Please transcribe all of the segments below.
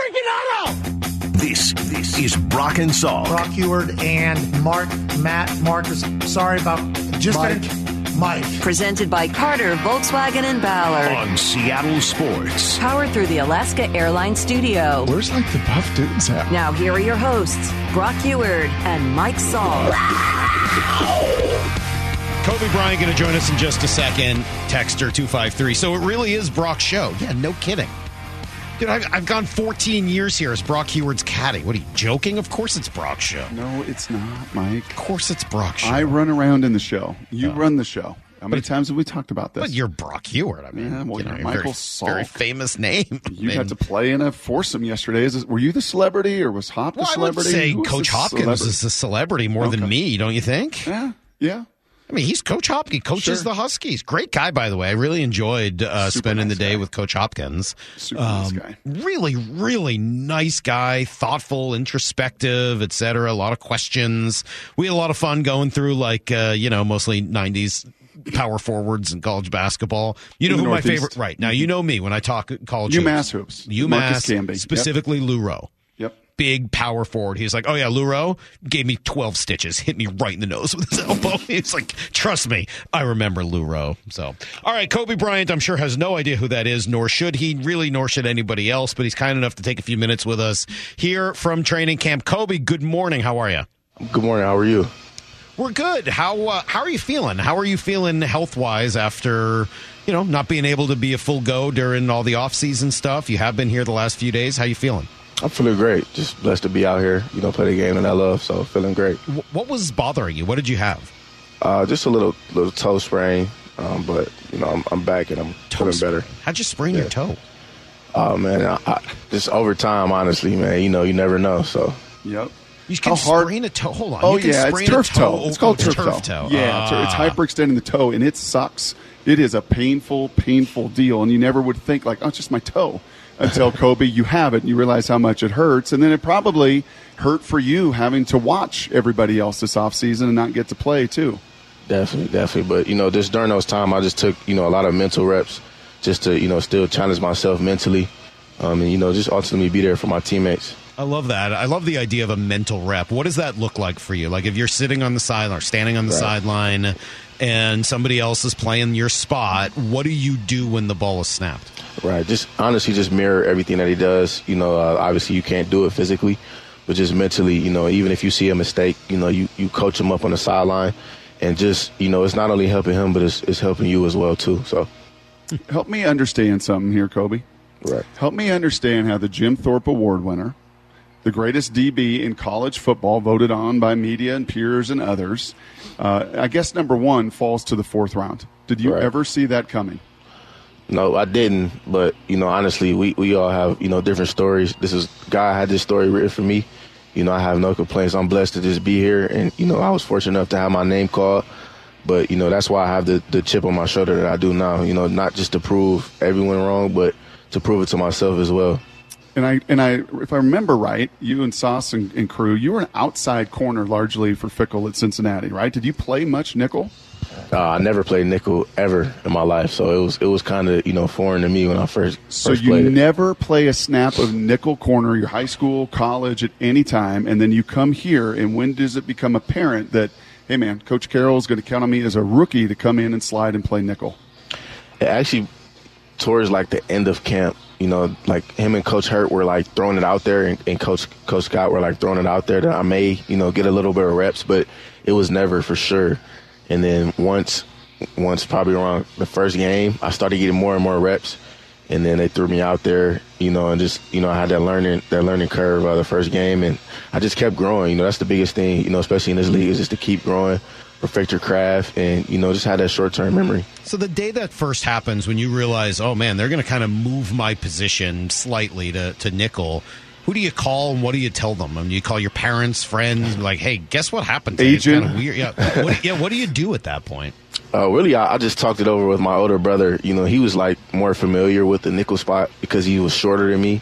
freaking auto! This is Brock and Salk. Brock Huard and Marcus. Sorry about just Mike. Presented by Carter, Volkswagen, and Ballard. On Seattle Sports. Powered through the Alaska Airlines studio. Where's like the buff dudes at? Now here are your hosts, Brock Huard and Mike Salk. Coby Bryant going to join us in just a second. Texter 253. So it really is Brock's show. Yeah, no kidding. Dude, I've gone 14 years here as Brock Huard's caddy. What, are you joking? Of course it's Brock's show. No, it's not, Mike. Of course it's Brock's show. I run around in the show. You run the show. How many times have we talked about this? But you're Brock Huard. I mean, you're Michael Salk. Very famous name. You had to play in a foursome yesterday. Were you the celebrity or was Hop the celebrity? I would say Coach Hopkins is the celebrity more than me, don't you think? Yeah. I mean, he's Coach Hopkins. He coaches the Huskies. Great guy, by the way. I really enjoyed spending the day with Coach Hopkins. Super nice guy. Really, really nice guy. Thoughtful, introspective, et cetera. A lot of questions. We had a lot of fun going through, like, mostly 90s power forwards and college basketball. You know who Northeast. My favorite... Right. Now, you know me when I talk college UMass hoops. UMass, specifically Lou Rowe. Big power forward. He's like, oh yeah, Lou Rowe gave me 12 stitches, hit me right in the nose with his elbow. He's like, trust me, I remember Lou Rowe. So, all right, Coby Bryant, I'm sure has no idea who that is, nor should he really, nor should anybody else, but he's kind enough to take a few minutes with us here from training camp. Coby, good morning. How are you? Good morning. How are you? We're good. How are you feeling? How are you feeling health-wise after, not being able to be a full go during all the off-season stuff? You have been here the last few days. How you feeling? I'm feeling great. Just blessed to be out here, play the game that I love, so feeling great. What was bothering you? What did you have? Just a little toe sprain, but, I'm back and I'm feeling better. How'd you sprain your toe? Oh, man, just over time, honestly, man. You never know, so. Yep. You can sprain a toe. Hold on. Oh, it's turf toe. It's called turf toe. Yeah, it's hyperextending the toe, and it sucks. It is a painful, painful deal, and you never would think, like, oh, it's just my toe. Until, Coby, you have it and you realize how much it hurts. And then it probably hurt for you having to watch everybody else this offseason and not get to play, too. Definitely. But, just during those time, I just took, a lot of mental reps just to, still challenge myself mentally and, just ultimately be there for my teammates. I love that. I love the idea of a mental rep. What does that look like for you? Like if you're sitting on the sideline or standing on the sideline and somebody else is playing your spot, what do you do when the ball is snapped? Right. Just honestly just mirror everything that he does. Obviously you can't do it physically, but just mentally, even if you see a mistake, you coach him up on the sideline and just, it's not only helping him, but it's helping you as well, too. So help me understand something here, Coby. Right. Help me understand how the Jim Thorpe Award winner, the greatest DB in college football, voted on by media and peers and others, I guess number one falls to the fourth round. Did you ever see that coming? No, I didn't. But, honestly, we all have, different stories. God had this story written for me. I have no complaints. I'm blessed to just be here. And, I was fortunate enough to have my name called. But, that's why I have the chip on my shoulder that I do now, not just to prove everyone wrong, but to prove it to myself as well. And I, if I remember right, you and Sauce and crew, you were an outside corner largely for Fickle at Cincinnati, right? Did you play much nickel? I never played nickel ever in my life, so it was kind of foreign to me when I first played it. So you never play a snap of nickel corner, your high school, college, at any time, and then you come here, and when does it become apparent that, hey man, Coach Carroll is going to count on me as a rookie to come in and slide and play nickel? It actually towards like the end of camp. Like him and Coach Hurt were like throwing it out there and Coach Scott were like throwing it out there that I may, get a little bit of reps, but it was never for sure. And then once probably around the first game, I started getting more and more reps and then they threw me out there, and just, I had that learning curve of the first game and I just kept growing. That's the biggest thing, especially in this league is just to keep growing. Perfect your craft and, just had that short-term memory. So the day that first happens when you realize, oh, man, they're going to kind of move my position slightly to nickel, who do you call and what do you tell them? I mean, you call your parents, friends, like, hey, guess what happened to you? It's kind of weird. Yeah. What do you do at that point? Really, I just talked it over with my older brother. He was, like, more familiar with the nickel spot because he was shorter than me.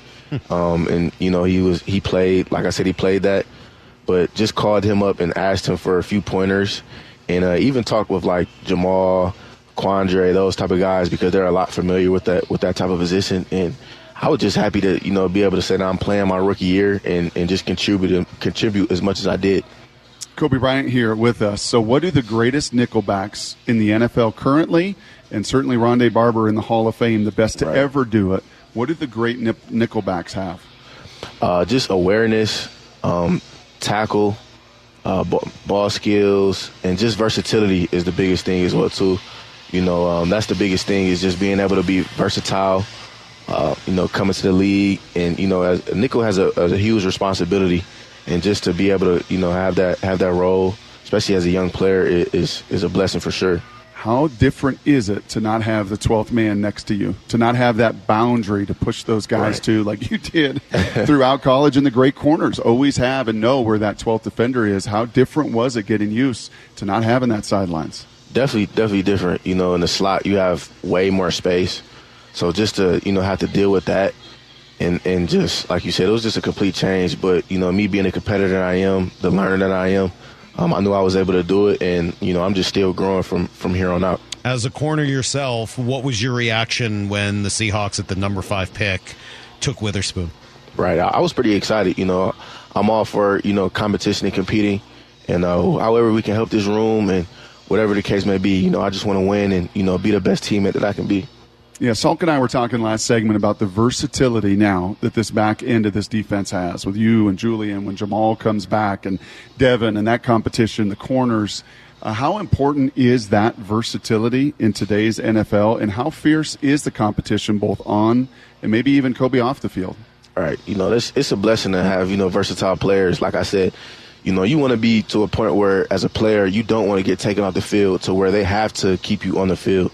And, he played, like I said, he played that. But just called him up and asked him for a few pointers. And even talk with like Jamal, Quandre, those type of guys because they're a lot familiar with that type of position. And I was just happy to, you know, be able to say that I'm playing my rookie year and just contribute as much as I did. Coby Bryant here with us. So what do the greatest nickelbacks in the NFL currently, and certainly Rondae Barber in the Hall of Fame, the best to ever do it, what do the great nickelbacks have? Just awareness, tackle, ball skills, and just versatility is the biggest thing as well, too. You know, that's the biggest thing, is just being able to be versatile, you know, coming to the league. And, you know, as nickel has a huge responsibility, and just to be able to, you know, have that role, especially as a young player, is a blessing for sure. How different is it to not have the 12th man next to you, to not have that boundary to push those guys to, like you did throughout college, in the great corners, always have and know where that 12th defender is? How different was it getting used to not having that sidelines? Definitely different. You know, in the slot, you have way more space. So just to, you know, have to deal with that and just, like you said, it was just a complete change. But, you know, me being a competitor that I am, the learner that I am, I knew I was able to do it, and, you know, I'm just still growing from here on out. As a corner yourself, what was your reaction when the Seahawks at the number 5 pick took Witherspoon? Right. I was pretty excited. You know, I'm all for, you know, competition and competing, and however we can help this room and whatever the case may be. You know, I just want to win and, you know, be the best teammate that I can be. Yeah, Salk and I were talking last segment about the versatility now that this back end of this defense has, with you and Julian, when Jamal comes back, and Devon, and that competition, the corners. How important is that versatility in today's NFL, and how fierce is the competition both on and maybe even, Coby, off the field? All right, you know, it's a blessing to have, you know, versatile players. Like I said, you know, you want to be to a point where, as a player, you don't want to get taken off the field to where they have to keep you on the field.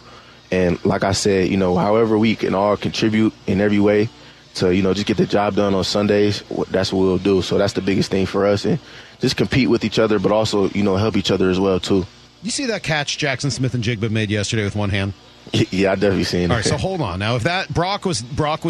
And like I said, you know, however we can all contribute in every way to, you know, just get the job done on Sundays, that's what we'll do. So that's the biggest thing for us. And just compete with each other, but also, you know, help each other as well, too. You see that catch Jaxon Smith-Njigba made yesterday with one hand? Yeah, I definitely seen it. All right, so hold on. Now, if that Brock was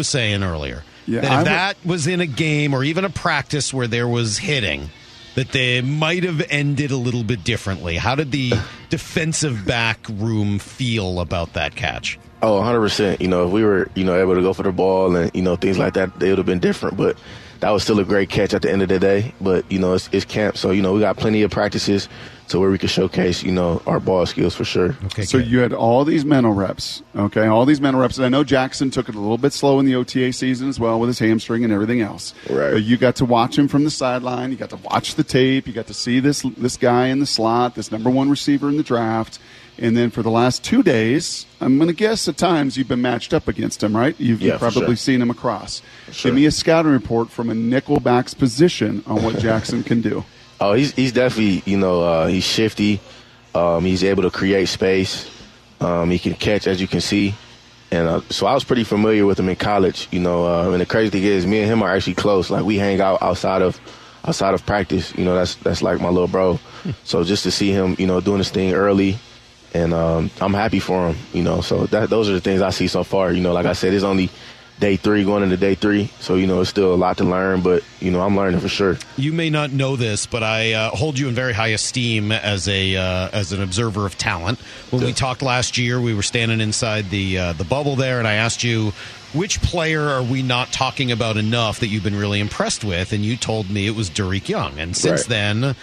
saying earlier, that was in a game or even a practice where there was hitting, that they might have ended a little bit differently. How did the defensive back room feel about that catch? Oh, 100%. You know, if we were, you know, able to go for the ball and, you know, things like that, they would have been different. But that was still a great catch at the end of the day. But, you know, it's camp. So, you know, we got plenty of practices to where we can showcase, you know, our ball skills for sure. Okay, so good. You had all these mental reps, okay, all these mental reps. And I know Jaxon took it a little bit slow in the OTA season as well with his hamstring and everything else. Right. But you got to watch him from the sideline. You got to watch the tape. You got to see this guy in the slot, this number one receiver in the draft. And then for the last 2 days, I'm going to guess at times you've been matched up against him, right? You've probably seen him across. Sure. Give me a scouting report from a nickelback's position on what Jaxon can do. Oh, he's definitely, you know, he's shifty. He's able to create space. He can catch, as you can see. And so I was pretty familiar with him in college, you know. And the crazy thing is, me and him are actually close. Like, we hang out outside of practice. You know, that's like my little bro. So just to see him, you know, doing this thing early, and I'm happy for him, you know. So those are the things I see so far. You know, like I said, it's only day 3, going into day 3. So, you know, it's still a lot to learn, but, you know, I'm learning for sure. You may not know this, but I hold you in very high esteem as an observer of talent. When we talked last year, we were standing inside the bubble there, and I asked you, which player are we not talking about enough that you've been really impressed with? And you told me it was Derrick Young. And since then,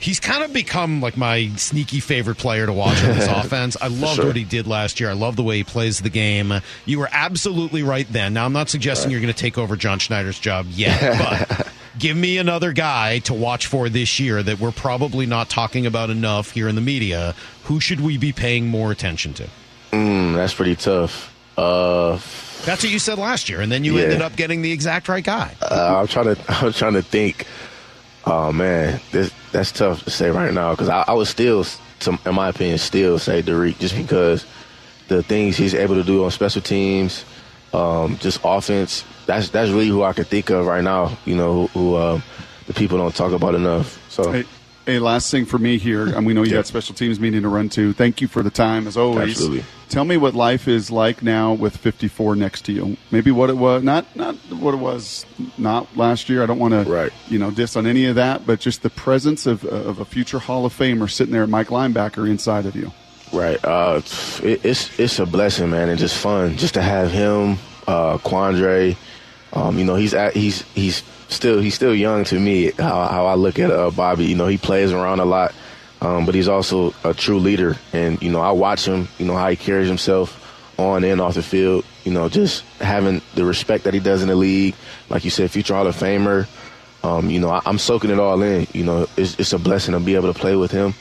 he's kind of become like my sneaky favorite player to watch in this offense. I loved what he did last year. I love the way he plays the game. You were absolutely right then. Now, I'm not suggesting you're going to take over John Schneider's job yet, but give me another guy to watch for this year that we're probably not talking about enough here in the media. Who should we be paying more attention to? That's pretty tough. That's what you said last year, and then you ended up getting the exact right guy. I'm trying to think. Oh, man, that's tough to say right now, because I would in my opinion, say Derrick, just because the things he's able to do on special teams, just offense, that's really who I can think of right now, you know, who the people don't talk about enough. So. Hey, last thing for me here, and we know you got special teams meeting to run to. Thank you for the time, as always. Absolutely. Tell me what life is like now with 54 next to you. Maybe what it was, not what it was not last year. I don't want to, you know, diss on any of that, but just the presence of a future Hall of Famer sitting there at Mike Linebacker inside of you. Right. It's a blessing, man, and just fun. Just to have him, Quandre, You know, he's still young to me. How I look at Bobby, you know, he plays around a lot, but he's also a true leader. And you know, I watch him. You know how he carries himself on and off the field. You know, just having the respect that he does in the league. Like you said, future Hall of Famer. You know, I'm soaking it all in. You know, it's a blessing to be able to play with him.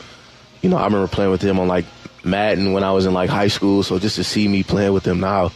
You know, I remember playing with him on like Madden when I was in like high school. So just to see me playing with him now,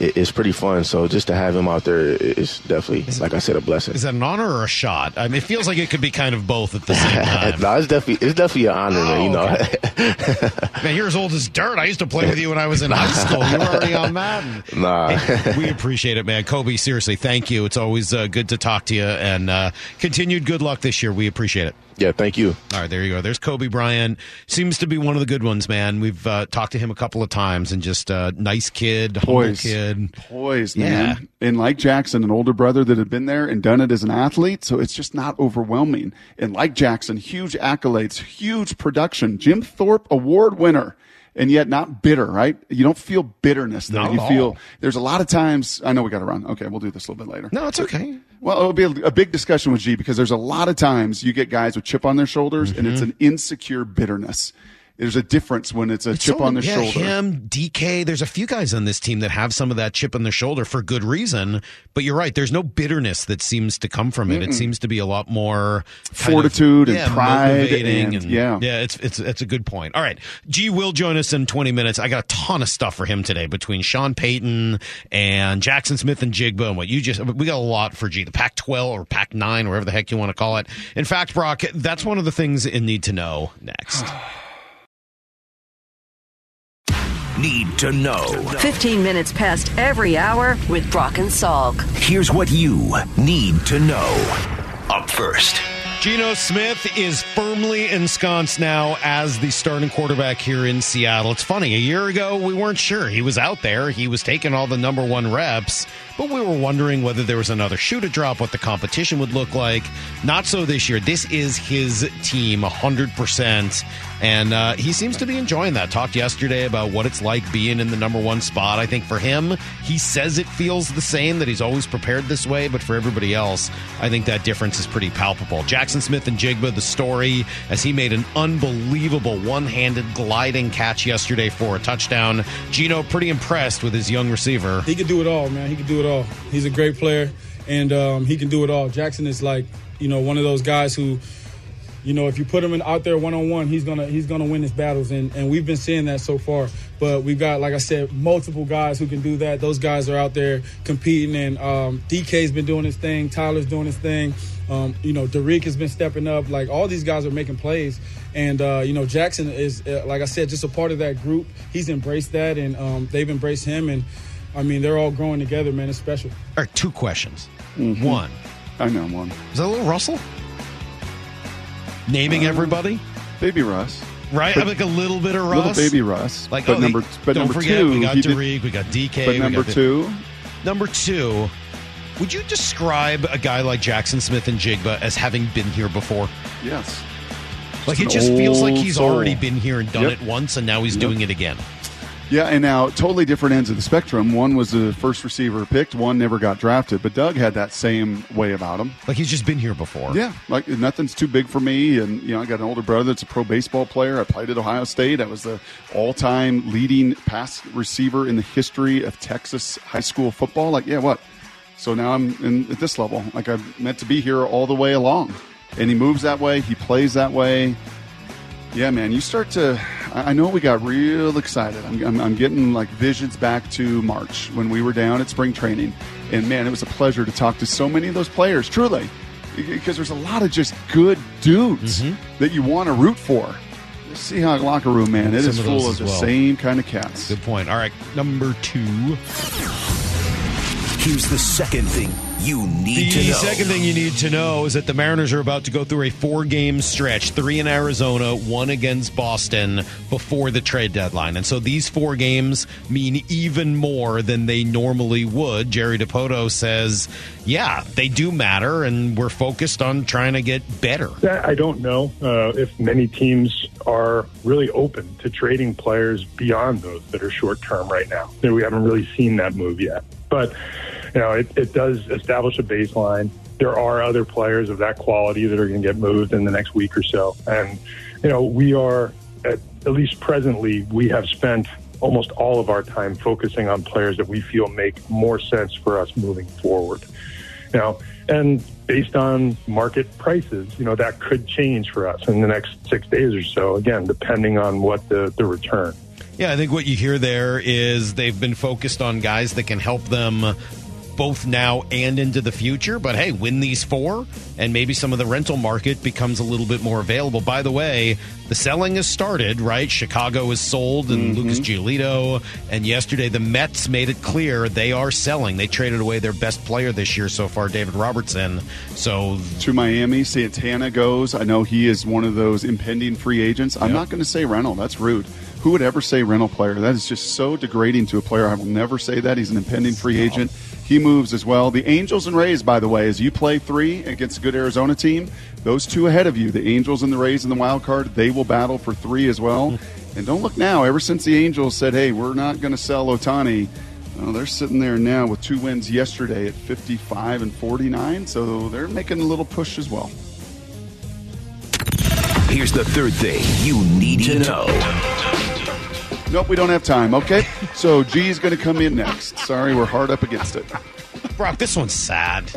it's pretty fun. So just to have him out there is definitely, like I said, a blessing. Is that an honor or a shot? I mean, it feels like it could be kind of both at the same time. No, it's definitely an honor, man. You know, okay. Man, you're as old as dirt. I used to play with you when I was in high school. You were already on Madden. Nah, hey, we appreciate it, man. Coby, seriously, thank you. It's always good to talk to you, and continued good luck this year. We appreciate it. Yeah, thank you. All right, there you go. There's Coby Bryant. Seems to be one of the good ones, man. We've talked to him a couple of times, and just a nice kid, humble kid. Poised, man. And like Jaxon, an older brother that had been there and done it as an athlete, so it's just not overwhelming. And like Jaxon, huge accolades, huge production, Jim Thorpe Award winner. And yet not bitter, right? You don't feel bitterness there. You feel there's a lot of times. I know we got to run. Okay, we'll do this a little bit later. No, it's okay. Well, it'll be a big discussion with G, because there's a lot of times you get guys with chip on their shoulders, and it's an insecure bitterness. There's a difference when it's chip on the shoulder. Him, DK, there's a few guys on this team that have some of that chip on their shoulder for good reason, but you're right, there's no bitterness that seems to come from it. It seems to be a lot more fortitude and pride. And it's a good point. All right, G will join us in 20 minutes. I got a ton of stuff for him today between Sean Payton and Jaxon Smith-Njigba and we got a lot for G, the Pac-12 or Pac-9, whatever the heck you want to call it. In fact, Brock, that's one of the things in Need to Know next. Need to know. 15 minutes past every hour with Brock and Salk. Here's what you need to know. Up first, Geno Smith is firmly ensconced now as the starting quarterback here in Seattle. It's funny, a year ago we weren't sure. He was out there, he was taking all the number one reps, but we were wondering whether there was another shoe to drop, what the competition would look like. Not so this year. This is his team, 100%. And he seems to be enjoying that. Talked yesterday about what it's like being in the number one spot. I think for him, he says it feels the same, that he's always prepared this way. But for everybody else, I think that difference is pretty palpable. Jaxon Smith-Njigba, the story, as he made an unbelievable one-handed gliding catch yesterday for a touchdown. Geno, pretty impressed with his young receiver. He could do it all, man. He could do it all. He's a great player, and he can do it all. Jaxon is like, you know, one of those guys who, you know, if you put him out there one-on-one, he's gonna win his battles, and we've been seeing that so far. But we've got, like I said, multiple guys who can do that. Those guys are out there competing, and DK's been doing his thing. Tyler's doing his thing. You know, Derek has been stepping up. Like, all these guys are making plays. And, you know, Jaxon is, like I said, just a part of that group. He's embraced that, and they've embraced him. And, I mean, they're all growing together, man. It's special. All right, two questions. One. I know one. Is that a little Russell? Naming everybody? Baby Russ. Right? But, like a little bit of Russ? Little baby Russ. Like, but number two. We got Derek, we got DK. But number two, would you describe a guy like Jaxon Smith-Njigba as having been here before? Yes. Like, it just feels like he's already been here and done it once, and now he's doing it again. Yeah, and now totally different ends of the spectrum. One was the first receiver picked. One never got drafted. But Doug had that same way about him. Like, he's just been here before. Yeah, like nothing's too big for me. And, you know, I got an older brother that's a pro baseball player. I played at Ohio State. I was the all-time leading pass receiver in the history of Texas high school football. Like, yeah, what? So now I'm at this level. Like, I'm meant to be here all the way along. And he moves that way. He plays that way. Yeah, man, you start to – I know we got real excited. I'm getting, like, visions back to March when we were down at spring training. And, man, it was a pleasure to talk to so many of those players, truly, because there's a lot of just good dudes that you want to root for. See how locker room, man. It is full of the same kind of cats. Good point. All right, number two. Here's the second thing you need to know. The second thing you need to know is that the Mariners are about to go through a four-game stretch, 3 in Arizona, 1 against Boston, before the trade deadline. And so these 4 games mean even more than they normally would. Jerry DiPoto says, yeah, they do matter, and we're focused on trying to get better. I don't know if many teams are really open to trading players beyond those that are short-term right now. We haven't really seen that move yet. But you know, it does establish a baseline. There are other players of that quality that are going to get moved in the next week or so. And, you know, we are, at least presently, we have spent almost all of our time focusing on players that we feel make more sense for us moving forward. You know, and based on market prices, you know, that could change for us in the next 6 days or so, again, depending on what the return. Yeah, I think what you hear there is they've been focused on guys that can help them both now and into the future. But, hey, win these four, and maybe some of the rental market becomes a little bit more available. By the way, the selling has started, right? Chicago is sold, and Lucas Giolito. And yesterday the Mets made it clear they are selling. They traded away their best player this year so far, David Robertson. So to Miami, Santana goes. I know he is one of those impending free agents. I'm not going to say rental. That's rude. Who would ever say rental player? That is just so degrading to a player. I will never say that. He's an impending free agent. He moves as well. The Angels and Rays, by the way, as you play three against a good Arizona team, those two ahead of you, the Angels and the Rays in the wild card, they will battle for three as well. And don't look now. Ever since the Angels said, hey, we're not going to sell Ohtani, well, they're sitting there now with two wins yesterday at 55 and 49, so they're making a little push as well. Here's the third thing you need to know. Nope, we don't have time, okay? So G's going to come in next. Sorry, we're hard up against it. Brock, this one's sad.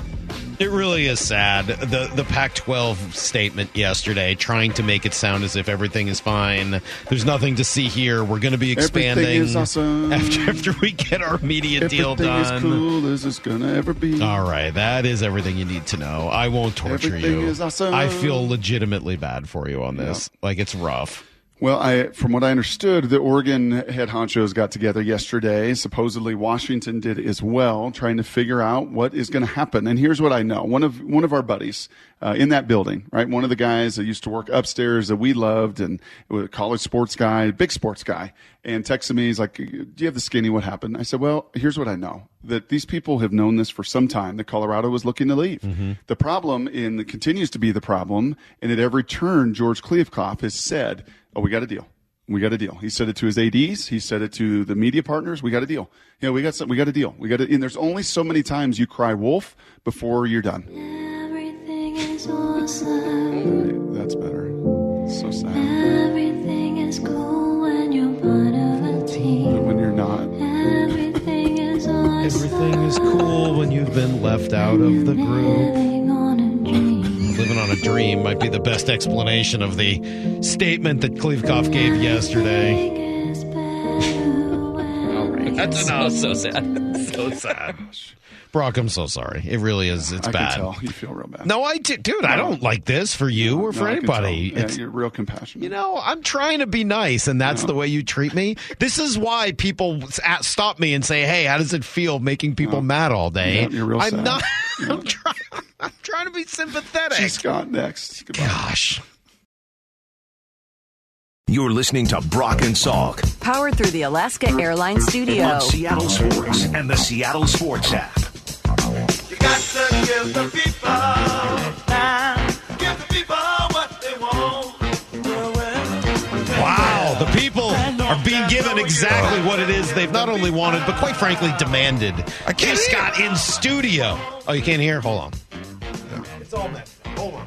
It really is sad. The Pac-12 statement yesterday, trying to make it sound as if everything is fine. There's nothing to see here. We're going to be expanding. Everything is awesome. After we get our media deal done. Everything is cool as it's going to ever be. All right, that is everything you need to know. I won't torture everything you. Everything is awesome. I feel legitimately bad for you on this. Like, it's rough. Well, from what I understood, the Oregon head honchos got together yesterday. Supposedly Washington did as well, trying to figure out what is going to happen. And here's what I know. One of our buddies in that building, right, one of the guys that used to work upstairs that we loved, and it was a college sports guy, big sports guy, and texted me. He's like, do you have the skinny? What happened? I said, well, here's what I know, that these people have known this for some time, that Colorado was looking to leave. The problem continues to be the problem, and at every turn, George Klevkoff has said, oh, we got a deal. We got a deal. He said it to his ADs. He said it to the media partners. We got a deal. You know, we got a deal. We got it. And there's only so many times you cry wolf before you're done. Everything is awesome. That's better. It's so sad. Everything is cool when you're part of a team. But when you're not. Everything is awesome. Everything is cool when you've been left out of the group. Living on a dream might be the best explanation of the statement that Klevkoff gave yesterday. All right. That's enough. So sad. So sad. Brock, I'm so sorry. It really is. It's bad. I can tell. You feel real bad. No, I do. Dude, no. I don't like this for you or for anybody. Yeah, you're real compassionate. You know, I'm trying to be nice, and that's the way you treat me. This is why people stop me and say, hey, how does it feel making people mad all day? Yeah, you're real sad. I'm not. Yeah. I'm trying to be sympathetic. She's gone next. Goodbye. Gosh. You're listening to Brock and Salk. Powered through the Alaska Airlines studio. On Seattle Sports and the Seattle Sports app. You got to give the people time. Give the people what they want. Wow, the people are being given exactly what it is they've not only wanted, but quite frankly demanded. I can't hear. Scott in studio. Oh, you can't hear? Hold on. It's all messed up. Hold on.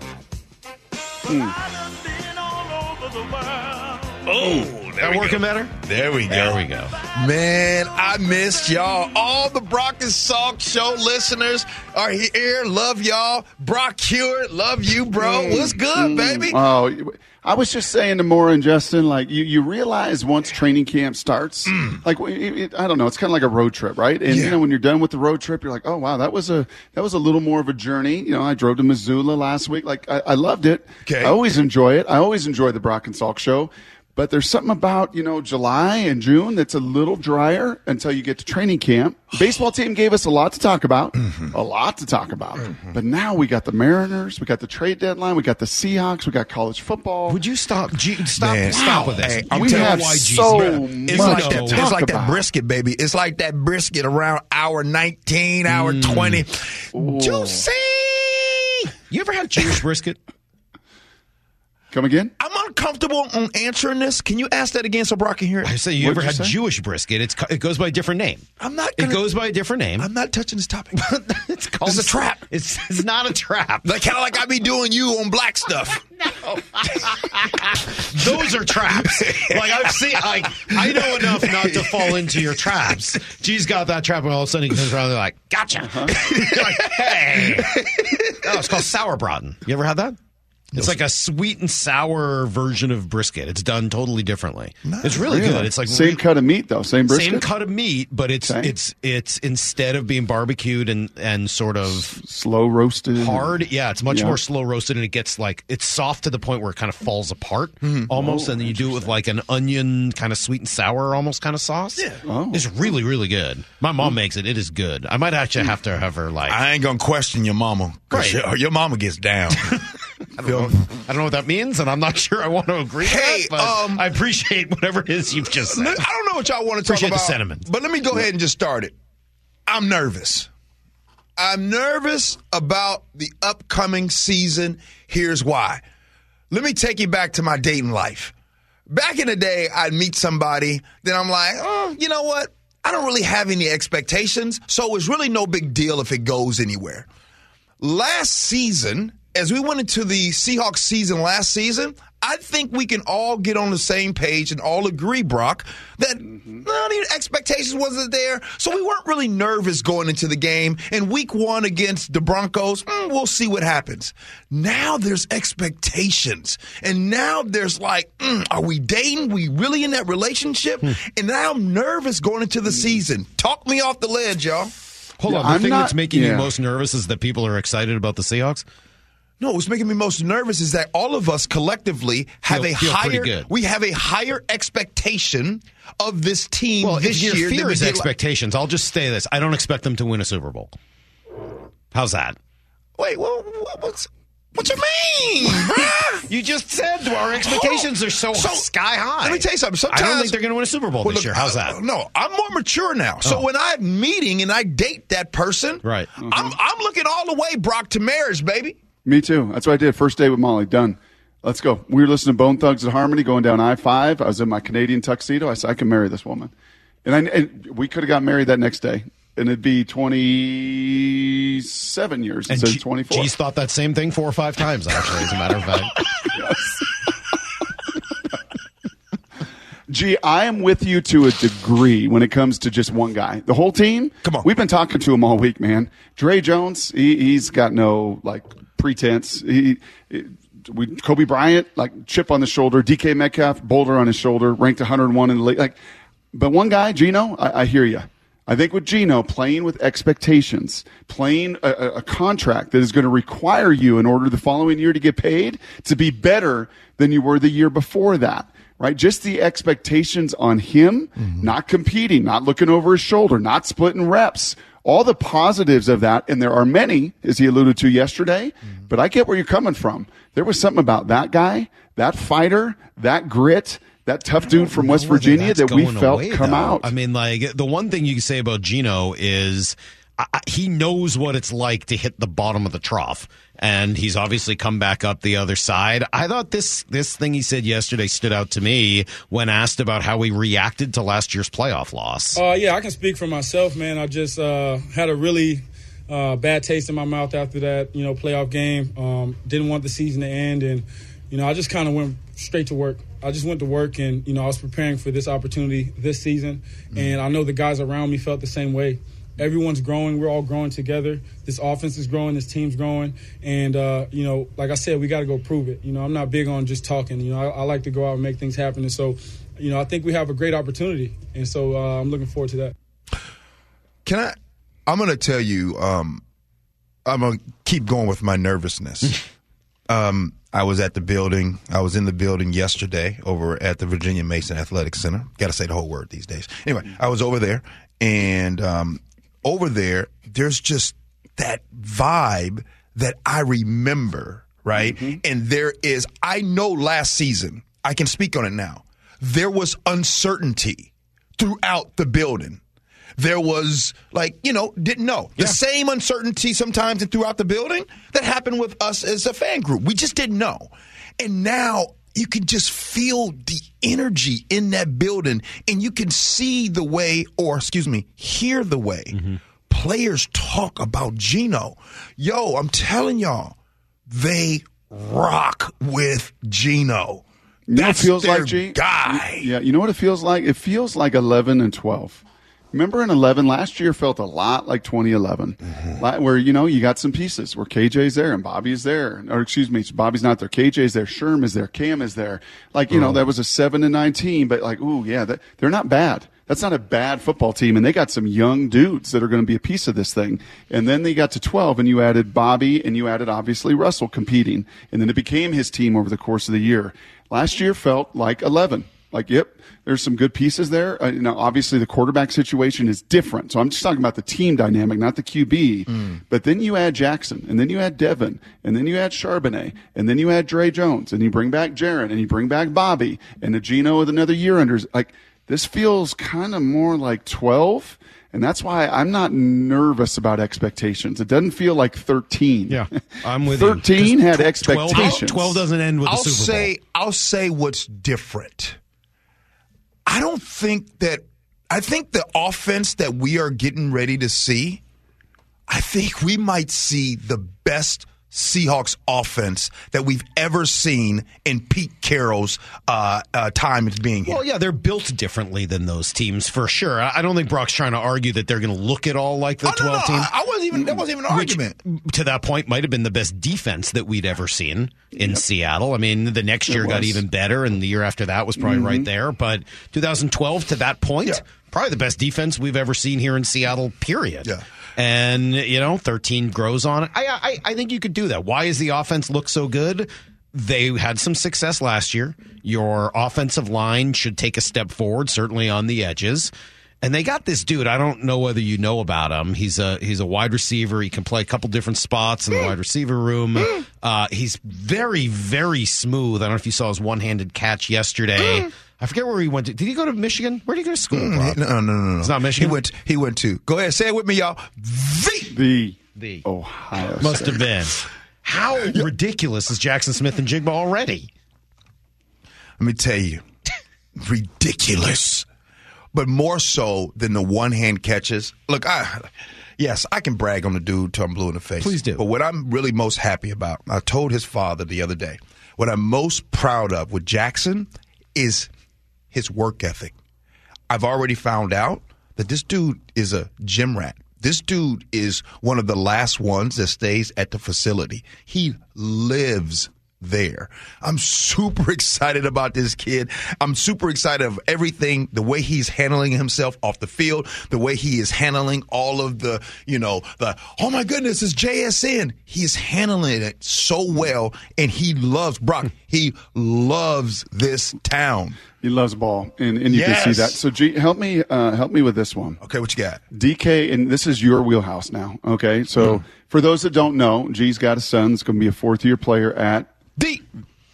Oh, that working better? There we go. There we go. Man, I missed y'all. All the Brock and Salk show listeners are here. Love y'all. Brock Huard, love you, bro. What's good, baby? Oh, I was just saying to Mora and Justin, like, you realize once training camp starts, like, I don't know, it's kind of like a road trip, right? And, you know, when you're done with the road trip, you're like, oh, wow, that was a little more of a journey. You know, I drove to Missoula last week. Like, I loved it. Okay. I always enjoy it. I always enjoy the Brock and Salk show. But there's something about, you know, July and June that's a little drier until you get to training camp. Baseball team gave us a lot to talk about, But now we got the Mariners, we got the trade deadline, we got the Seahawks, we got college football. Would you stop? Stop with this. Hey, we have so much to talk about. It's like that brisket, baby. It's like that brisket around hour 19, hour 20. Ooh. Juicy! You ever had Jewish brisket? Come again? I'm on comfortable on answering this? Can you ask that again so Brock can hear it? I say you ever had Jewish brisket? It goes by a different name. I'm not. It goes by a different name. I'm not touching this topic. It's called. It's a trap. It's not a trap. Like kind of like I be doing you on black stuff. No. Those are traps. Like I've seen. Like I know enough not to fall into your traps. G's got that trap, and all of a sudden he comes around. And they're like, gotcha. Uh-huh. Like, hey. Oh, it's called sauerbraten. You ever had that? It's like a sweet and sour version of brisket. It's done totally differently. Not it's really good. It's like same cut of meat though, same brisket. Same cut of meat, but it's instead of being barbecued and sort of slow roasted, hard. Yeah, it's much more slow roasted, and it gets like it's soft to the point where it kind of falls apart almost. Oh, and then you do it with like an onion kind of sweet and sour almost kind of sauce. Yeah, it's really really good. My mom makes it. It is good. I might actually have to have her like. I ain't gonna question your mama. Right, your mama gets down. I don't know what that means, and I'm not sure I want to agree with that, but I appreciate whatever it is you've just said. I don't know what y'all want to talk about, the sentiment. But let me go ahead and just start it. I'm nervous. I'm nervous about the upcoming season. Here's why. Let me take you back to my dating life. Back in the day, I'd meet somebody, then I'm like, oh, you know what? I don't really have any expectations, so it's really no big deal if it goes anywhere. Last season... as we went into the Seahawks season last season, I think we can all get on the same page and all agree, Brock, that expectations wasn't there. So we weren't really nervous going into the game. And week one against the Broncos, we'll see what happens. Now there's expectations. And now there's like, are we dating? We really in that relationship? And now I'm nervous going into the season. Talk me off the ledge, y'all. Hold on. The thing that's making you most nervous is that people are excited about the Seahawks? No, what's making me most nervous is that all of us collectively have a higher expectation of this team this year. Well, your fear is expectations. I'll just say this. I don't expect them to win a Super Bowl. How's that? Wait, well, what you mean, bruh? You just said our expectations are so sky high. Let me tell you something. Sometimes, I don't think they're going to win a Super Bowl this year. How's that? No, I'm more mature now. So when I'm meeting and I date that person, right. I'm looking all the way, Brock, to marriage, baby. Me too. That's what I did. First day with Molly. Done. Let's go. We were listening to Bone Thugs and Harmony going down I-5. I was in my Canadian tuxedo. I said, I can marry this woman. And we could have got married that next day. And it'd be 27 years instead of 24. Geez thought that same thing 4 or 5 times, actually, as a matter of fact. Gee, I am with you to a degree when it comes to just one guy. The whole team, come on. We've been talking to him all week, man. Dre Jones, he's got no, like... pretense. Coby Bryant, like chip on the shoulder. DK Metcalf, boulder on his shoulder. Ranked 101 in the league. Like, but one guy, Geno, I hear you. I think with Geno playing with expectations, playing a contract that is going to require you in order the following year to get paid to be better than you were the year before that. Right, just the expectations on him, not competing, not looking over his shoulder, not splitting reps. All the positives of that, and there are many, as he alluded to yesterday, but I get where you're coming from. There was something about that guy, that fighter, that grit, that tough dude from West Virginia that we felt come out. I mean, like, the one thing you can say about Geno is he knows what it's like to hit the bottom of the trough, and he's obviously come back up the other side. I thought this thing he said yesterday stood out to me when asked about how he reacted to last year's playoff loss. Yeah, I can speak for myself, man. I just had a really bad taste in my mouth after that, playoff game. Didn't want the season to end, and I just kind of went straight to work. I just went to work, and I was preparing for this opportunity this season, and I know the guys around me felt the same way. Everyone's growing. We're all growing together. This offense is growing. This team's growing. And, like I said, we got to go prove it. I'm not big on just talking. I like to go out and make things happen. And so, I think we have a great opportunity. And so I'm looking forward to that. I'm going to tell you, I'm going to keep going with my nervousness. I was at the building. I was in the building yesterday over at the Virginia Mason Athletic Center. Got to say the whole word these days. Anyway, I was over there and, over there, there's just that vibe that I remember, right? And there is, I know last season, I can speak on it now, there was uncertainty throughout the building. There was, didn't know. The same uncertainty sometimes and throughout the building that happened with us as a fan group. We just didn't know. And now you can just feel the energy in that building, and you can see the way, or excuse me, hear the way players talk about Geno. Yo, I'm telling y'all, they rock with Geno. That feels their like guy. Yeah, you know what it feels like? It feels like 11 and 12. Remember in 11, last year felt a lot like 2011, where, you know, you got some pieces where KJ's there and Bobby's there. Or excuse me, Bobby's not there. KJ's there. Sherm is there. Cam is there. Like, you know, that was a 7-9, but like, ooh, yeah, they're not bad. That's not a bad football team. And they got some young dudes that are going to be a piece of this thing. And then they got to 12 and you added Bobby and you added obviously Russell competing. And then it became his team over the course of the year. Last year felt like 11. Like, yep, there's some good pieces there. Now, obviously, the quarterback situation is different. So I'm just talking about the team dynamic, not the QB. But then you add Jackson, and then you add Devon, and then you add Charbonnet, and then you add Dre Jones, and you bring back Jaron, and you bring back Bobby, and the Geno with another year under. Like, this feels kind of more like 12, and that's why I'm not nervous about expectations. It doesn't feel like 13. Yeah, I'm with 13 you. 13 had expectations. 12 doesn't end with the Super Bowl. I'll say what's different. I don't think that – I think the offense that we are getting ready to see, I think we might see the best Seahawks offense that we've ever seen in Pete Carroll's time as being here. Well, yeah, they're built differently than those teams for sure. I don't think Brock's trying to argue that they're going to look at all like the 12 team. I wasn't even, that wasn't even an argument. Which, to that point, might have been the best defense that we'd ever seen in Seattle. I mean, the next year got even better, and the year after that was probably right there. But 2012, to that point, probably the best defense we've ever seen here in Seattle, period. Yeah. And, you know, 13 grows on it. I think you could do that. Why is the offense look so good? They had some success last year. Your offensive line should take a step forward, certainly on the edges. And they got this dude. I don't know whether you know about him. He's a wide receiver. He can play a couple different spots in the wide receiver room. He's very, very smooth. I don't know if you saw his one-handed catch yesterday. I forget where he went to. Did he go to Michigan? Where did he go to school? No. It's not Michigan. He went to. Go ahead, say it with me, y'all. The Ohio State. Must have been. How ridiculous is Jaxon Smith-Njigba already? Let me tell you, ridiculous. But more so than the one-hand catches. Look, I can brag on the dude till I'm blue in the face. Please do. But what I'm really most happy about, I told his father the other day, what I'm most proud of with Jackson is his work ethic. I've already found out that this dude is a gym rat. This dude is one of the last ones that stays at the facility. He lives there. I'm super excited about this kid. I'm super excited of everything, the way he's handling himself off the field, the way he is handling all of the, you know, the, oh my goodness, it's JSN. He's handling it so well, and he loves Brock. He loves this town. He loves ball, and you can see that. So, G, help me with this one. Okay, what you got? DK, and this is your wheelhouse now, okay? So, for those that don't know, G's got a son that's going to be a fourth-year player at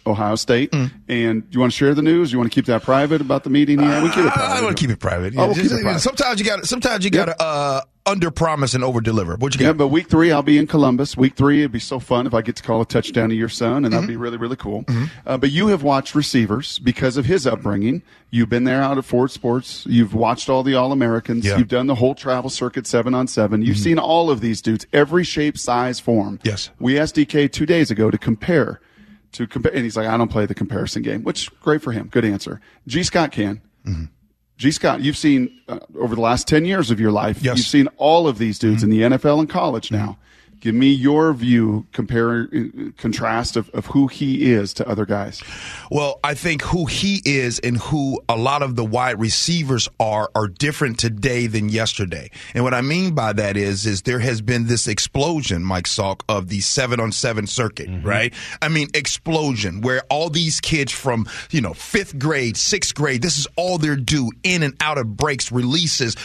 Ohio State. And do you want to share the news? You want to keep that private about the meeting? Yeah, we keep it private. I want to keep it private. Yeah, keep it private. Sometimes you got to under-promise and over-deliver. What you got? Yeah, but week 3, I'll be in Columbus. Week 3, it'd be so fun if I get to call a touchdown to your son, and that'd be really, really cool. But you have watched receivers because of his upbringing. You've been there out at Ford Sports. You've watched all the All-Americans. Yeah. You've done the whole travel circuit 7-on-7. You've seen all of these dudes, every shape, size, form. Yes. We asked DK 2 days ago to compare. And he's like, I don't play the comparison game, which is great for him. Good answer. G. Scott can. G. Scott, you've seen over the last 10 years of your life, you've seen all of these dudes in the NFL and college now. Give me your view, contrast of who he is to other guys. Well, I think who he is and who a lot of the wide receivers are different today than yesterday. And what I mean by that is there has been this explosion, Mike Salk, of the 7-on-7 circuit, right? I mean, explosion, where all these kids from, you know, 5th grade, 6th grade, this is all they're due, in and out of breaks, releases,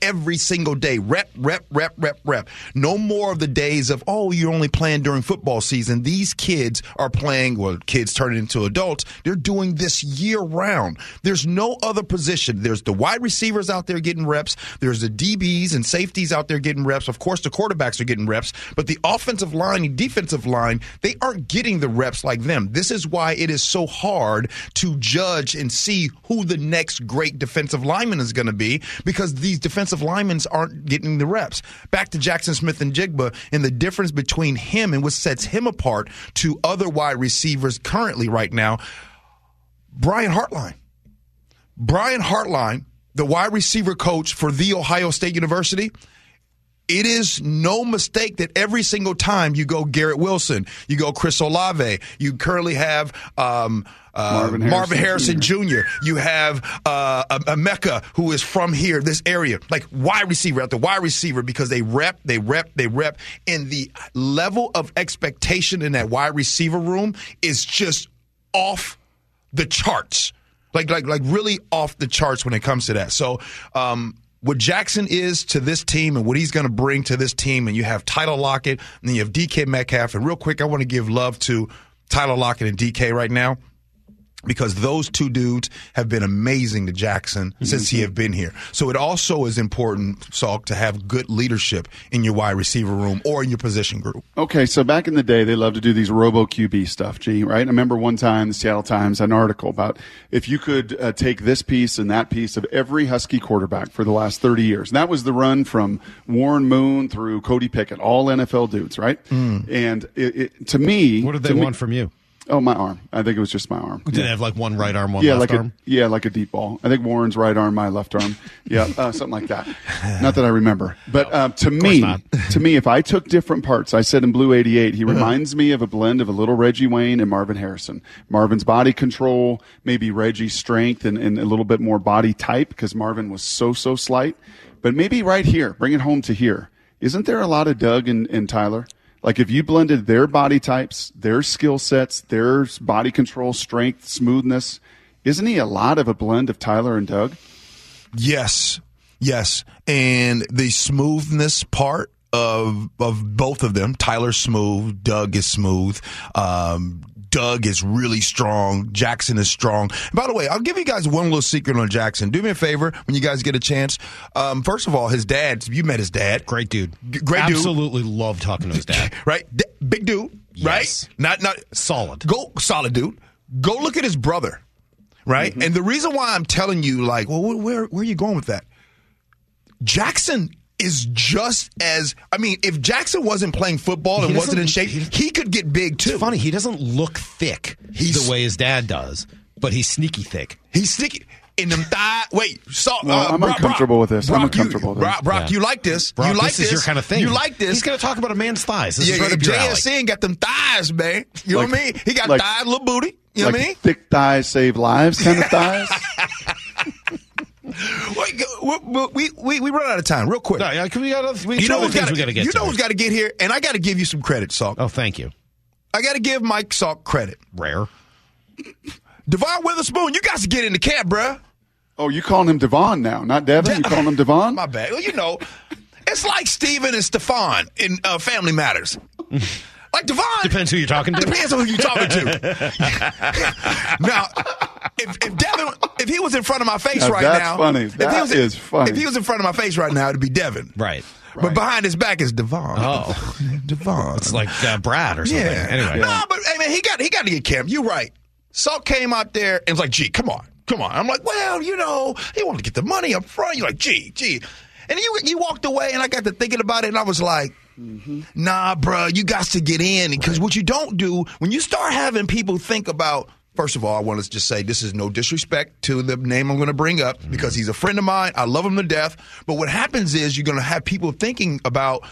every single day, rep, rep, rep, rep, rep. No more of the days days of, oh, you're only playing during football season. These kids are playing, well, kids turning into adults. They're doing this year round. There's no other position. There's the wide receivers out there getting reps. There's the DBs and safeties out there getting reps. Of course, the quarterbacks are getting reps. But the offensive line and defensive line, they aren't getting the reps like them. This is why it is so hard to judge and see who the next great defensive lineman is going to be, because these defensive linemen aren't getting the reps. Back to Jaxon Smith-Njigba and the difference between him and what sets him apart to other wide receivers currently right now. Brian Hartline, the wide receiver coach for The Ohio State University, it is no mistake that every single time you go Garrett Wilson, you go Chris Olave, you currently have Marvin Harrison Jr. You have Emeka, who is from here, this area. Like wide receiver after wide receiver, because they rep. And the level of expectation in that wide receiver room is just off the charts. Like really off the charts when it comes to that. So, what Jaxon is to this team and what he's going to bring to this team, and you have Tyler Lockett, and then you have DK Metcalf. And real quick, I want to give love to Tyler Lockett and DK right now, because those two dudes have been amazing to Jaxon since he have been here. So it also is important, Salk, to have good leadership in your wide receiver room or in your position group. Okay, so back in the day, they loved to do these robo-QB stuff, G, right? I remember one time, the Seattle Times had an article about if you could take this piece and that piece of every Husky quarterback for the last 30 years. And that was the run from Warren Moon through Cody Pickett, all NFL dudes, right? Mm. And it, to me... What did they want from you? Oh, my arm. I think it was just my arm. Did it have like one right arm, one left arm? Yeah, like a deep ball. I think Warren's right arm, my left arm. Yeah, something like that. Not that I remember. But to me, if I took different parts, I said in Blue 88, he reminds me of a blend of a little Reggie Wayne and Marvin Harrison. Marvin's body control, maybe Reggie's strength and a little bit more body type, because Marvin was so slight. But maybe right here, bring it home to here. Isn't there a lot of Doug and Tyler? Like if you blended their body types, their skill sets, their body control, strength, smoothness, isn't he a lot of a blend of Tyler and Doug? Yes. And the smoothness part of both of them, Tyler's smooth, Doug is smooth, Doug is really strong. Jaxon is strong. By the way, I'll give you guys one little secret on Jaxon. Do me a favor when you guys get a chance. First of all, his dad, you met his dad. Great dude. Great dude. Absolutely love talking to his dad. Right? Big dude. Yes. Right? Not solid. Solid dude. Go look at his brother. Right? Mm-hmm. And the reason why I'm telling you, like, well, where are you going with that? Jaxon is just as, I mean, if Jaxon wasn't playing football and wasn't in shape, he could get big too. It's funny, he doesn't look thick the way his dad does, but he's sneaky thick. He's sneaky. In them thigh, wait, Salk. No, I'm uncomfortable with this. Brock, you like this. Brock, you like this. This is your kind of thing. You like this. He's going to talk about a man's thighs. This is right up your alley. JSN got them thighs, man. You know what I mean? He got thighs, little booty. You know what I mean? Thick thighs save lives kind of thighs. We run out of time real quick. No, we got to get. You know who's got to get here, and I got to give you some credit, Salk. Oh, thank you. I got to give Mike Salk credit. Rare. Devon Witherspoon, you guys get in the camp, bruh. Oh, you calling him Devon now, not Devon? You calling him Devon? My bad. Well, you know, it's like Steven and Stefan in Family Matters. Like Devon. Depends who you're talking to. Now, if Devon, if he was in front of my face now, right that's now. Funny. That is funny. If he was in front of my face right now, it'd be Devon. Right. But behind his back is Devon. Oh. Devon. It's like Brad or something. Yeah. Anyway. Yeah. No, but hey, man, he got to get camped. You're right. Salk came out there and was like, gee, come on. I'm like, well, you know, he wanted to get the money up front. You're like, gee. And you walked away, and I got to thinking about it, and I was like, nah, bro, you got to get in. Because what you don't do, when you start having people think about, first of all, I want to just say this is no disrespect to the name I'm going to bring up because he's a friend of mine. I love him to death. But what happens is you're going to have people thinking about,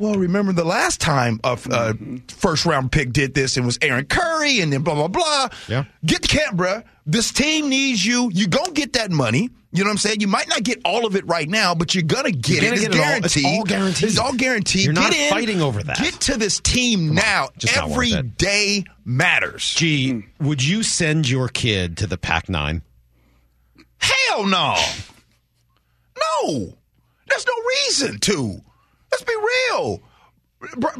well, remember the last time a first-round pick did this and was Aaron Curry and then blah, blah, blah. Yeah. Get the camp, bro. This team needs you. You're going to get that money. You know what I'm saying? You might not get all of it right now, but you're going to get it. It's all guaranteed. It's all guaranteed. You're not fighting over that. Get to this team now. Every day matters. Gee, would you send your kid to the Pac-9? Hell no. No. There's no reason to. Let's be real.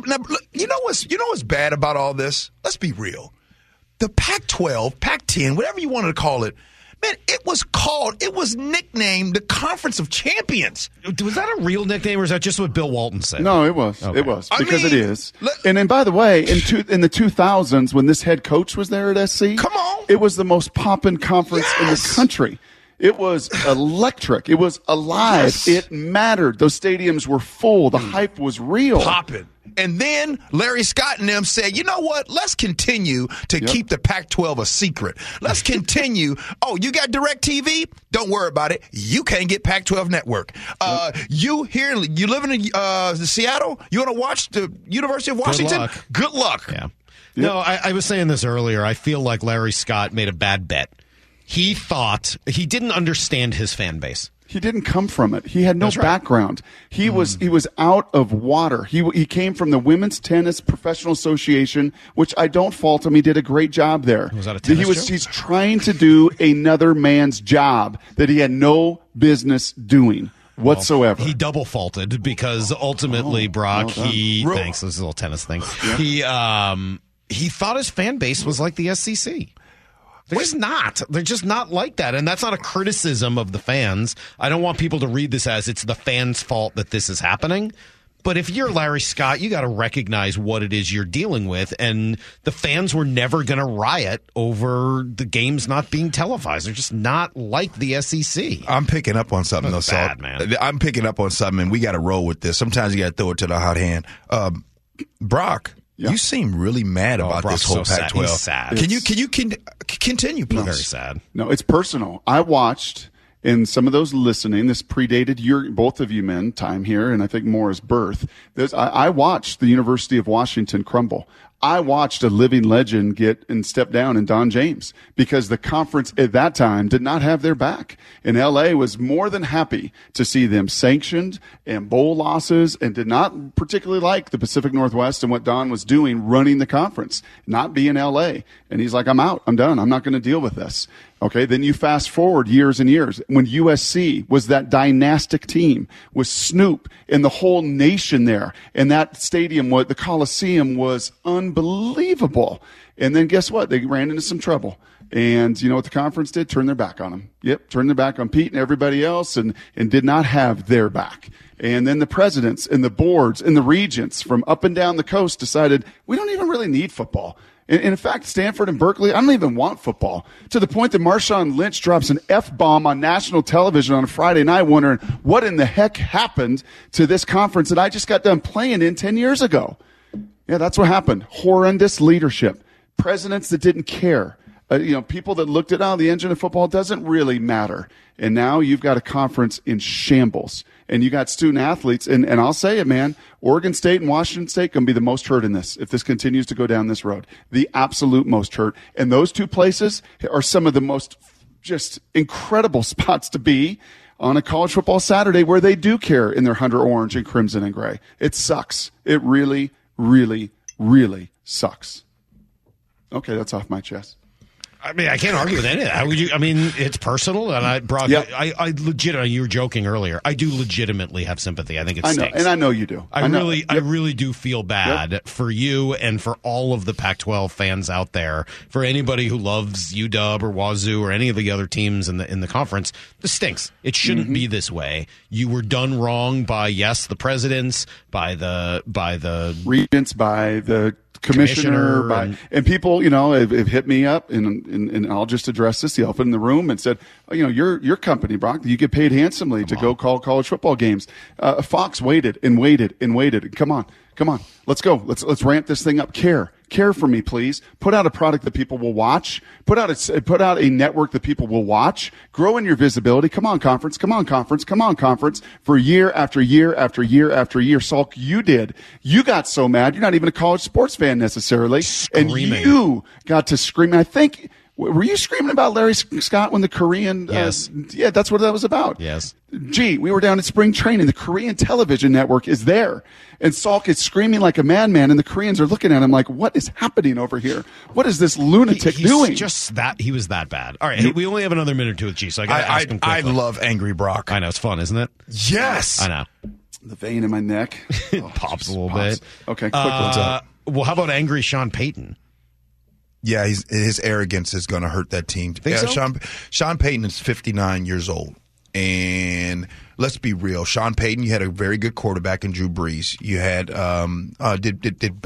Now, you know what's bad about all this? Let's be real. The Pac-12, Pac-10, whatever you wanted to call it, man, it was nicknamed the Conference of Champions. Was that a real nickname, or is that just what Bill Walton said? No, it was. Okay. It was, because it is. And then, by the way, in the 2000s, when this head coach was there at SC, come on, it was the most poppin' conference in the country. It was electric. It was alive. Yes. It mattered. Those stadiums were full. The hype was real. Popping. And then Larry Scott and them said, you know what? Let's continue to keep the Pac-12 a secret. Let's continue. Oh, you got DirecTV? Don't worry about it. You can't get Pac-12 Network. You live in Seattle? You want to watch the University of Washington? Good luck. Yeah. Yep. No, I was saying this earlier. I feel like Larry Scott made a bad bet. He thought he didn't understand his fan base. He didn't come from it. He had no background. He was out of water. He came from the Women's Tennis Professional Association, which I don't fault him. He did a great job there. Was that a tennis joke? He's trying to do another man's job that he had no business doing whatsoever. Well, he double faulted because ultimately, Brock, thanks. This is a little tennis thing. Yeah. He thought his fan base was like the SEC. They're just not like that. And that's not a criticism of the fans. I don't want people to read this as it's the fans' fault that this is happening. But if you're Larry Scott, you got to recognize what it is you're dealing with. And the fans were never going to riot over the games not being televised. They're just not like the SEC. I'm picking up on something, though, bad, man. I'm picking up on something, and we got to roll with this. Sometimes you got to throw it to the hot hand. Brock. Yeah. You seem really mad about Brock's this whole Pac-12. He's sad. Can you continue, please? No, very sad. No, it's personal. I watched, and some of those listening, this predated both of you men time here, and I think Mora's birth. I watched the University of Washington crumble. I watched a living legend step down in Don James because the conference at that time did not have their back. And L.A. was more than happy to see them sanctioned and bowl losses, and did not particularly like the Pacific Northwest and what Don was doing running the conference, not being L.A. And he's like, I'm out. I'm done. I'm not going to deal with this. Okay, then you fast forward years and years when USC was that dynastic team with Snoop and the whole nation there. And that stadium, the Coliseum, was unbelievable. And then guess what? They ran into some trouble. And you know what the conference did? Turn their back on them. Yep, turn their back on Pete and everybody else, and did not have their back. And then the presidents and the boards and the regents from up and down the coast decided, we don't even really need football. In fact, Stanford and Berkeley, I don't even want football, to the point that Marshawn Lynch drops an F-bomb on national television on a Friday night, wondering what in the heck happened to this conference that I just got done playing in 10 years ago. Yeah, that's what happened. Horrendous leadership. Presidents that didn't care. People that looked at, the engine of football doesn't really matter. And now you've got a conference in shambles. And you got student athletes. And I'll say it, man, Oregon State and Washington State going to be the most hurt in this if this continues to go down this road. The absolute most hurt. And those two places are some of the most just incredible spots to be on a college football Saturday where they do care in their hunter orange and crimson and gray. It sucks. It really, really, really sucks. Okay, that's off my chest. I mean, I can't argue with any of that. How would you? I mean, it's personal, and you were joking earlier. I do legitimately have sympathy. I think it stinks, and I know you do. I really do feel bad for you and for all of the Pac-12 fans out there. For anybody who loves UW or Wazoo or any of the other teams in the conference, this stinks. It shouldn't be this way. You were done wrong by the presidents, by the regents, by the commissioner, and people, have hit me up, and I'll just address this, the elephant in the room, and said, your company, Brock, you get paid handsomely to go call college football games. Fox waited and waited and waited. Come on, let's go. Let's ramp this thing up. Care for me, please. Put out a product that people will watch. Put out a network that people will watch. Grow in your visibility. Come on, conference. For year after year after year after year. Salk, you did. You got so mad. You're not even a college sports fan necessarily. Screaming. And you got to scream. I think, were you screaming about Larry Scott when the Korean? Yes. Yeah, that's what that was about. Yes. Gee, we were down at spring training. The Korean television network is there. And Salk is screaming like a madman, and the Koreans are looking at him like, what is happening over here? What is this lunatic doing? He was that bad. All right, we only have another minute or two with G, so I got to ask him quickly. I love Angry Brock. I know, it's fun, isn't it? Yes. I know. The vein in my neck. It pops a little bit. Okay, quick one's up. Well, how about angry Sean Payton? Yeah, his arrogance is going to hurt that team. So? Sean Payton is 59 years old. And let's be real. Sean Payton, you had a very good quarterback in Drew Brees. You had did the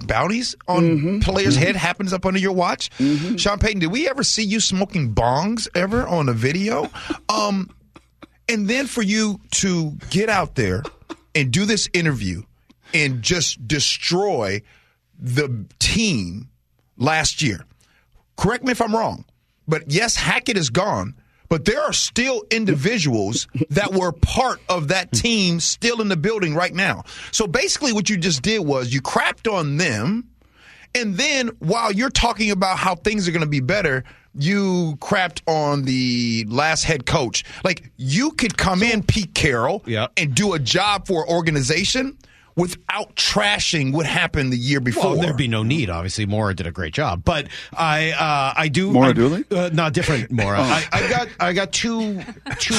bounties on players' head happens up under your watch? Sean Payton, did we ever see you smoking bongs ever on a video? And then for you to get out there and do this interview and just destroy the team last year. Correct me if I'm wrong, but yes, Hackett is gone. But there are still individuals that were part of that team still in the building right now. So basically what you just did was you crapped on them, and then while you're talking about how things are going to be better, you crapped on the last head coach. Like, you could come in, Pete Carroll, and do a job for an organization without trashing what happened the year before. Well, there'd be no need, obviously. Mora did a great job. But I do... Mora Dooley? No, different Mora. I got two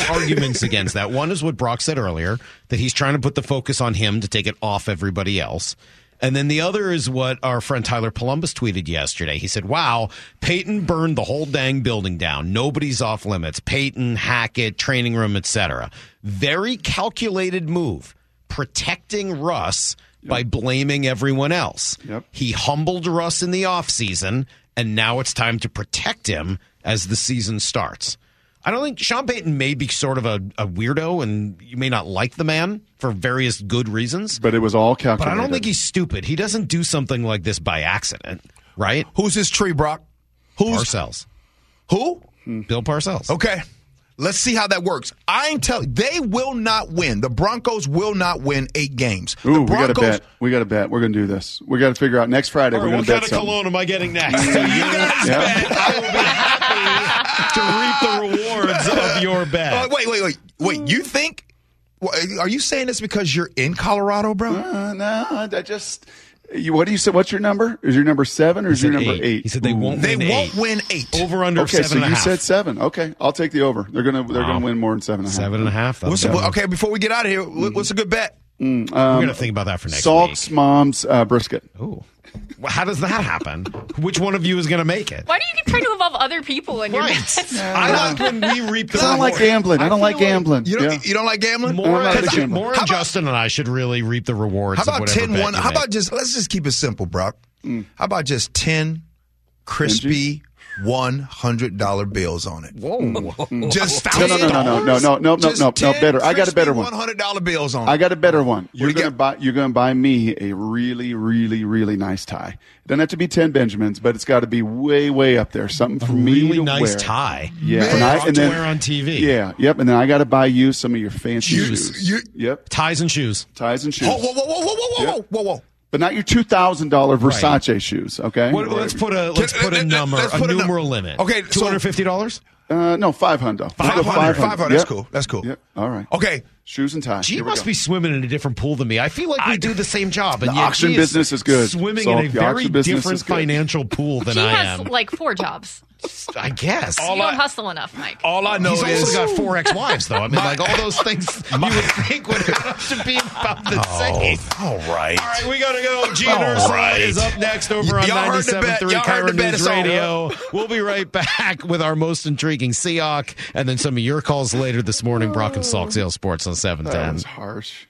arguments against that. One is what Brock said earlier, that he's trying to put the focus on him to take it off everybody else. And then the other is what our friend Tyler Columbus tweeted yesterday. He said, wow, Peyton burned the whole dang building down. Nobody's off limits. Peyton, Hackett, training room, etc. Very calculated move. Protecting Russ by blaming everyone else. He humbled Russ in the offseason, and now it's time to protect him as the season starts. I don't think Sean Payton may be sort of a weirdo, and you may not like the man for various good reasons. But it was all calculated. But I don't think he's stupid. He doesn't do something like this by accident, right? Who's his tree, Brock? Who's Parcells? Who? Bill Parcells. Okay. Let's see how that works. They will not win. The Broncos will not win 8 games. Ooh, the Broncos, we got to bet. We're going to do this. We got to figure out next Friday. Right, we're going to bet something. What kind of cologne am I getting next? So you guys bet. I will be happy to reap the rewards of your bet. Wait. You think? Are you saying this because you're in Colorado, bro? No, I just. What do you say? What's your number? Is your number 7 or is your number 8? He said they won't. They won't win eight. Over under. Okay, 7.5. So you said 7. Okay, I'll take the over. They're gonna win more than 7.5. 7.5. Okay, before we get out of here, what's a good bet? We're gonna think about that for next week. Salk's mom's brisket. Ooh. Well, how does that happen? Which one of you is going to make it? Why do you try to involve other people in your bets? I like when we reap the reward. I don't like gambling. You don't like gambling? More and Justin and I should really reap the rewards. How about 10-1? How about let's just keep it simple, Brock. How about just 10 crispy $100 bills on it? Whoa. Just No, better. I got a better one. $100 bills on it. I got a better one. You're going to buy me a really, really, really nice tie. It doesn't have to be 10 Benjamins, but it's got to be way, way up there. Something for me to wear. A really nice tie. Yeah. And then wear on TV. Yeah. Yep. And then I got to buy you some of your fancy shoes. Ties and shoes. Whoa. But not your $2,000 Versace shoes, okay? Let's put a numeral limit. Okay, $250? No, $500. $500. That's cool. Yep. All right. Okay. Shoes and ties. She must be swimming in a different pool than me. I feel like we do the same job. And the auction business is good. Swimming in a very different financial pool than I am. She has like 4 jobs. I guess. You don't hustle enough, Mike. All I know is... He's also got 4 ex-wives, though. I mean, like, all those things you would think would have to be about the same. All right, we got to go. Gina is up next over on 97.3 Kyron News Radio. We'll be right back with our most intriguing Seahawk, and then some of your calls later this morning. Brock and Salk, Seattle Sports on 710. That was harsh.